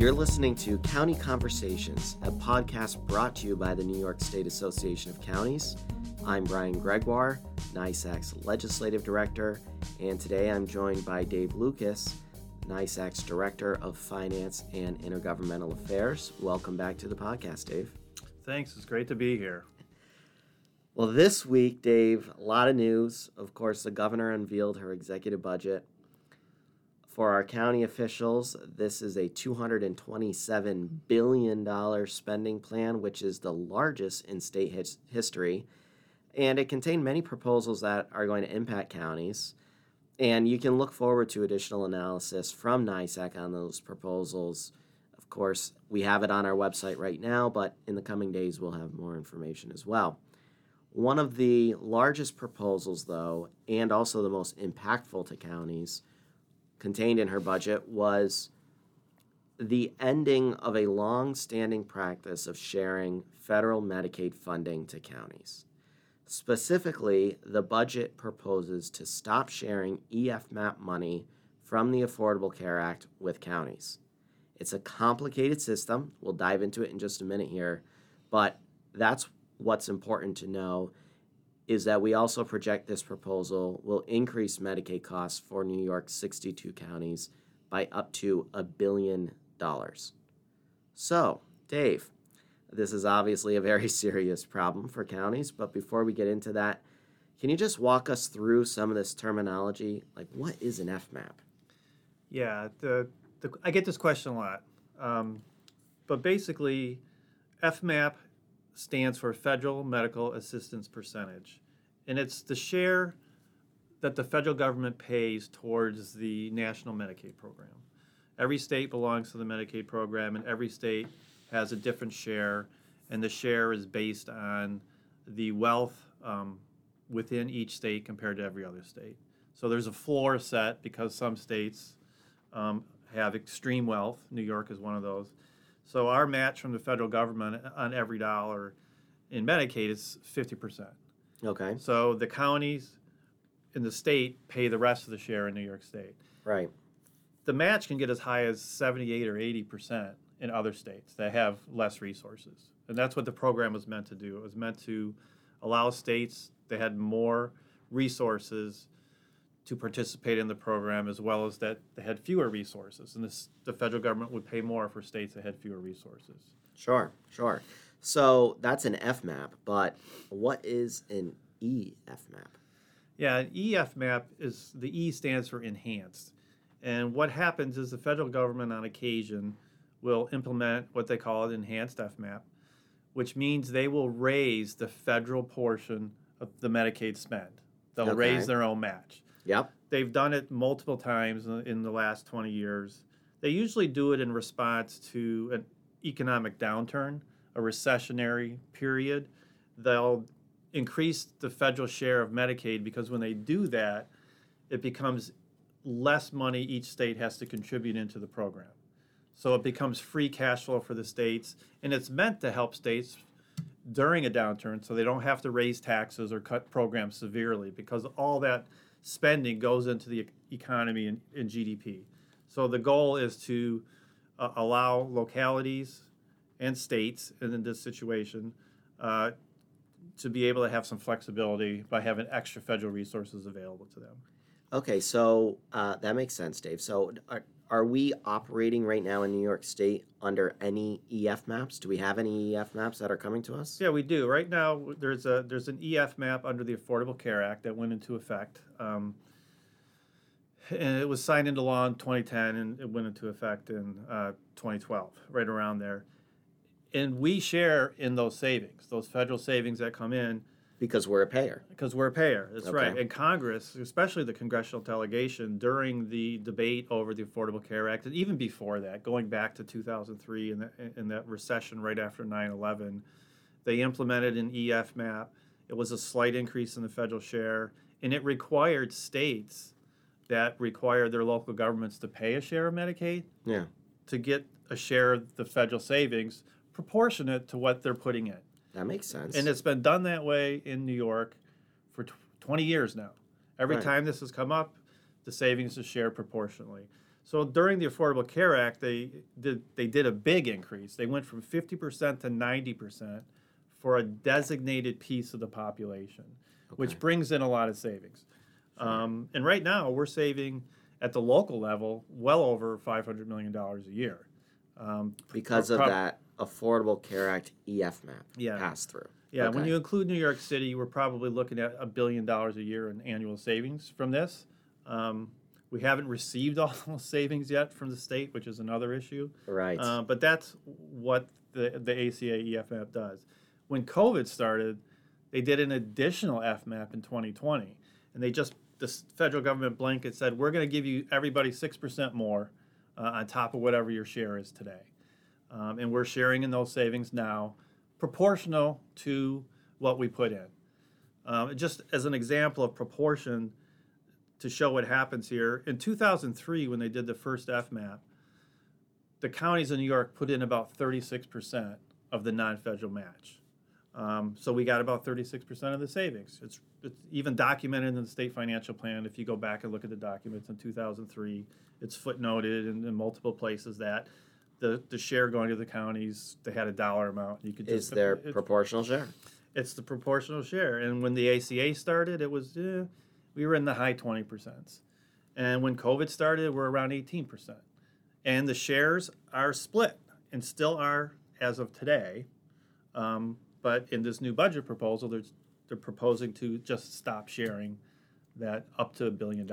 You're listening to County Conversations, a podcast brought to you by the New York State Association of Counties. I'm Brian Gregoire, NISAC's Legislative Director, and today I'm joined by Dave Lucas, NISAC's Director of Finance and Intergovernmental Affairs. Welcome back to the podcast, Dave. Thanks. It's great to be here. Well, this week, Dave, a lot of news. Of course, the governor unveiled her executive budget. For our county officials, this is a $227 billion spending plan, which is the largest in state history. And it contained many proposals that are going to impact counties. And you can look forward to additional analysis from NISAC on those proposals. Of course, we have it on our website right now, but in the coming days, we'll have more information as well. One of the largest proposals, though, and also the most impactful to counties contained in her budget was the ending of a long-standing practice of sharing federal Medicaid funding to counties. Specifically, the budget proposes to stop sharing EFMAP money from the Affordable Care Act with counties. It's a complicated system. We'll dive into it in just a minute here, but that's what's important to know is that we also project this proposal will increase Medicaid costs for New York's 62 counties by up to $1 billion. So, Dave, this is obviously a very serious problem for counties, but before we get into that, can you just walk us through some of this terminology? Like, what is an FMAP? Yeah, I get this question a lot, but basically, FMAP stands for Federal Medical Assistance Percentage, and it's the share that the federal government pays towards the national Medicaid program. Every state belongs to the Medicaid program, and every state has a different share, and the share is based on the wealth within each state compared to every other state. So there's a floor set because some states have extreme wealth. New York is one of those. So our match from the federal government on every dollar in Medicaid is 50%. Okay. So the counties in the state pay the rest of the share in New York State. Right. The match can get as high as 78 or 80%. In other states that have less resources. And that's what the program was meant to do. It was meant to allow states that had more resources to participate in the program, as well as that they had fewer resources. And the federal government would pay more for states that had fewer resources. Sure, sure. So that's an FMAP, but what is an EFMAP? Yeah, an EFMAP is, the E stands for enhanced. And what happens is the federal government on occasion will implement what they call an enhanced FMAP, which means they will raise the federal portion of the Medicaid spend. They'll okay. raise their own match. Yep. They've done it multiple times in the last 20 years. They usually do it in response to an economic downturn, a recessionary period. They'll increase the federal share of Medicaid because when they do that, it becomes less money each state has to contribute into the program. So it becomes free cash flow for the states, and it's meant to help states during a downturn so they don't have to raise taxes or cut programs severely because all that spending goes into the economy and GDP. So the goal is to allow localities and states in this situation to be able to have some flexibility by having extra federal resources available to them. Okay, so that makes sense, Dave. So Are we operating right now in New York State under any EF maps? Do we have any EF maps that are coming to us? Yeah, we do. Right now, there's an EF map under the Affordable Care Act that went into effect. And it was signed into law in 2010, and it went into effect in 2012, right around there. And we share in those savings, those federal savings that come in. Because we're a payer. Because we're a payer, that's okay. right. And Congress, especially the congressional delegation, during the debate over the Affordable Care Act, and even before that, going back to 2003 and that recession right after 9/11, they implemented an EF map. It was a slight increase in the federal share, and it required states that required their local governments to pay a share of Medicaid yeah. to get a share of the federal savings proportionate to what they're putting in. That makes sense. And it's been done that way in New York for 20 years now. Every right. time this has come up, the savings is shared proportionally. So during the Affordable Care Act, they did a big increase. They went from 50% to 90% for a designated piece of the population, okay, which brings in a lot of savings. Sure. And right now, we're saving at the local level well over $500 million a year. Because of that Affordable Care Act EFMAP pass-through. Yeah, okay. When you include New York City, we're probably looking at $1 billion a year in annual savings from this. We haven't received all those savings yet from the state, which is another issue. Right. But that's what the ACA EFMAP does. When COVID started, they did an additional FMAP in 2020. And they just, the federal government blanket said, we're going to give you everybody 6% more on top of whatever your share is today. And we're sharing in those savings now, proportional to what we put in. Just as an example of proportion to show what happens here, in 2003, when they did the first FMAP, the counties in New York put in about 36% of the non-federal match. So we got about 36% of the savings. It's even documented in the state financial plan. If you go back and look at the documents in 2003, it's footnoted in multiple places that the share going to the counties, they had a dollar amount. You could just, is their proportional share? It's the proportional share. And when the ACA started, it was we were in the high 20%. And when COVID started, we're around 18%. And the shares are split and still are as of today. But in this new budget proposal, they're proposing to just stop sharing that up to $1 billion.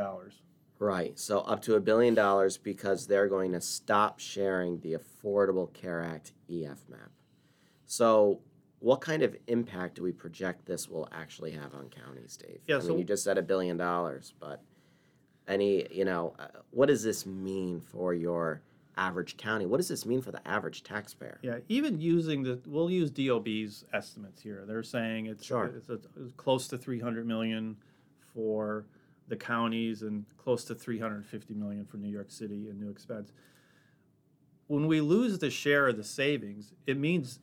Right. So up to $1 billion because they're going to stop sharing the Affordable Care Act EFMAP. So what kind of impact do we project this will actually have on counties, Dave? Yeah, I mean, you just said $1 billion, but what does this mean for your average county? What does this mean for the average taxpayer? Yeah, even using we'll use DOB's estimates here. They're saying it's close to $300 million for the counties and close to $350 million for New York City in new expense. When we lose the share of the savings, it means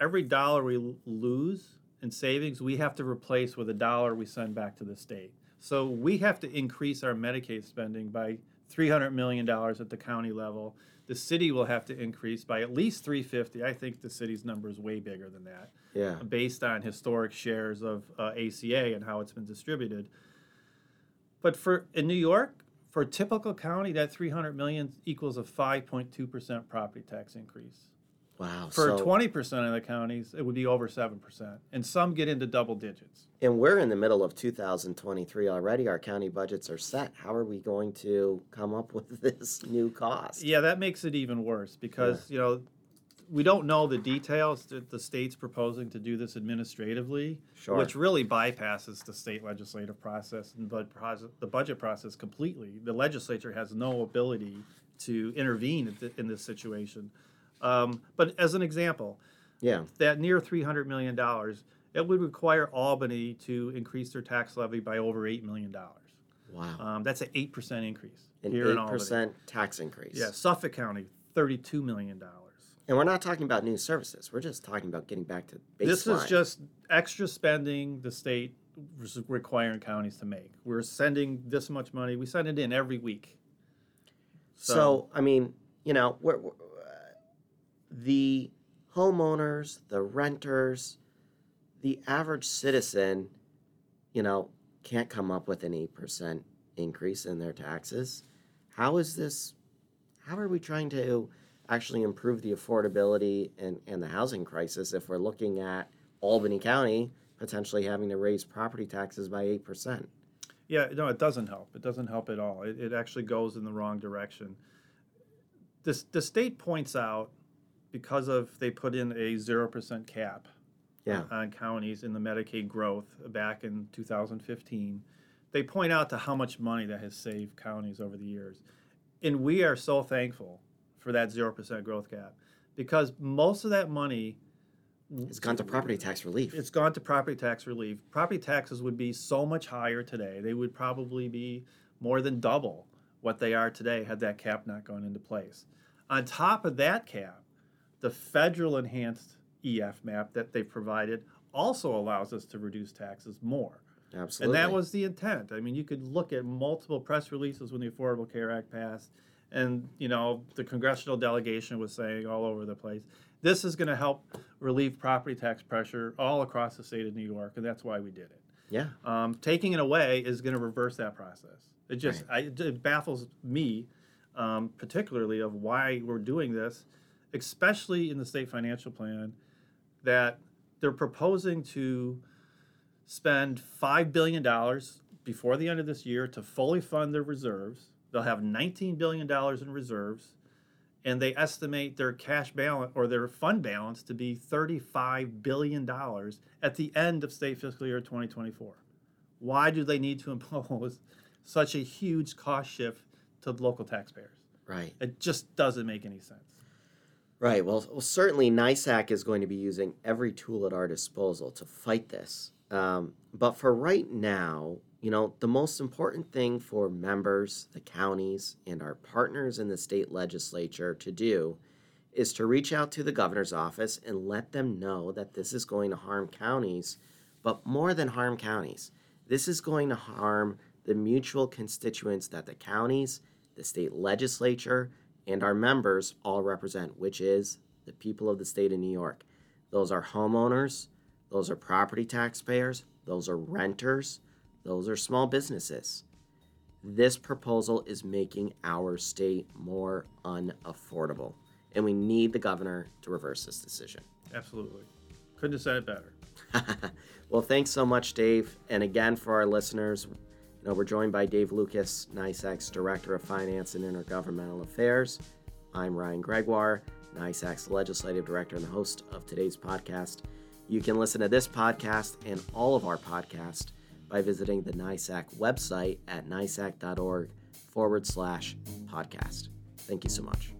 every dollar we lose in savings, we have to replace with a dollar we send back to the state. So we have to increase our Medicaid spending by $300 million at the county level. The city will have to increase by at least $350. I think the city's number is way bigger than that, based on historic shares of ACA and how it's been distributed. But in New York, for a typical county, that $300 million equals a 5.2% property tax increase. Wow. For 20% of the counties, it would be over 7%. And some get into double digits. And we're in the middle of 2023 already. Our county budgets are set. How are we going to come up with this new cost? Yeah, that makes it even worse because, we don't know the details that the state's proposing to do this administratively, which really bypasses the state legislative process and the budget process completely. The legislature has no ability to intervene in this situation. But as an example, that near $300 million, it would require Albany to increase their tax levy by over $8 million. Wow. That's an 8% increase. An 8% tax increase. Yeah, Suffolk County, $32 million. And we're not talking about new services. We're just talking about getting back to baseline. This is just extra spending the state is requiring counties to make. We're sending this much money. We send it in every week. So I mean, we're the homeowners, the renters, the average citizen, can't come up with an 8% increase in their taxes. How are we trying to actually improve the affordability and the housing crisis if we're looking at Albany County potentially having to raise property taxes by 8%? Yeah, no, it doesn't help. It doesn't help at all. It actually goes in the wrong direction. The state points out, because they put in a 0% cap on counties in the Medicaid growth back in 2015, they point out to how much money that has saved counties over the years. And we are so thankful for that 0% growth cap because most of that money has gone to property tax relief. It's gone to property tax relief. Property taxes would be so much higher today. They would probably be more than double what they are today had that cap not gone into place. On top of that cap, the federal enhanced EFMAP that they provided also allows us to reduce taxes more. Absolutely. And that was the intent. I mean, you could look at multiple press releases when the Affordable Care Act passed And, you know, the congressional delegation was saying all over the place, this is going to help relieve property tax pressure all across the state of New York, and that's why we did it. Yeah. Taking it away is going to reverse that process. It just it baffles me, particularly of why we're doing this, especially in the state financial plan, that they're proposing to spend $5 billion before the end of this year to fully fund their reserves. They'll have $19 billion in reserves, and they estimate their cash balance or their fund balance to be $35 billion at the end of state fiscal year 2024. Why do they need to impose such a huge cost shift to local taxpayers? Right. It just doesn't make any sense. Right. Well, certainly NISAC is going to be using every tool at our disposal to fight this. But for right now, you know, the most important thing for members, the counties, and our partners in the state legislature to do is to reach out to the governor's office and let them know that this is going to harm counties, but more than harm counties. This is going to harm the mutual constituents that the counties, the state legislature, and our members all represent, which is the people of the state of New York. Those are homeowners, those are property taxpayers, those are renters, those are small businesses. This proposal is making our state more unaffordable, and we need the governor to reverse this decision. Absolutely. Couldn't have said it better. Well, thanks so much, Dave. And again, for our listeners, now, we're joined by Dave Lucas, NYSAC's Director of Finance and Intergovernmental Affairs. I'm Brian Gregoire, NYSAC's Legislative Director and the host of today's podcast. You can listen to this podcast and all of our podcasts by visiting the NYSAC website at nysac.org/podcast. Thank you so much.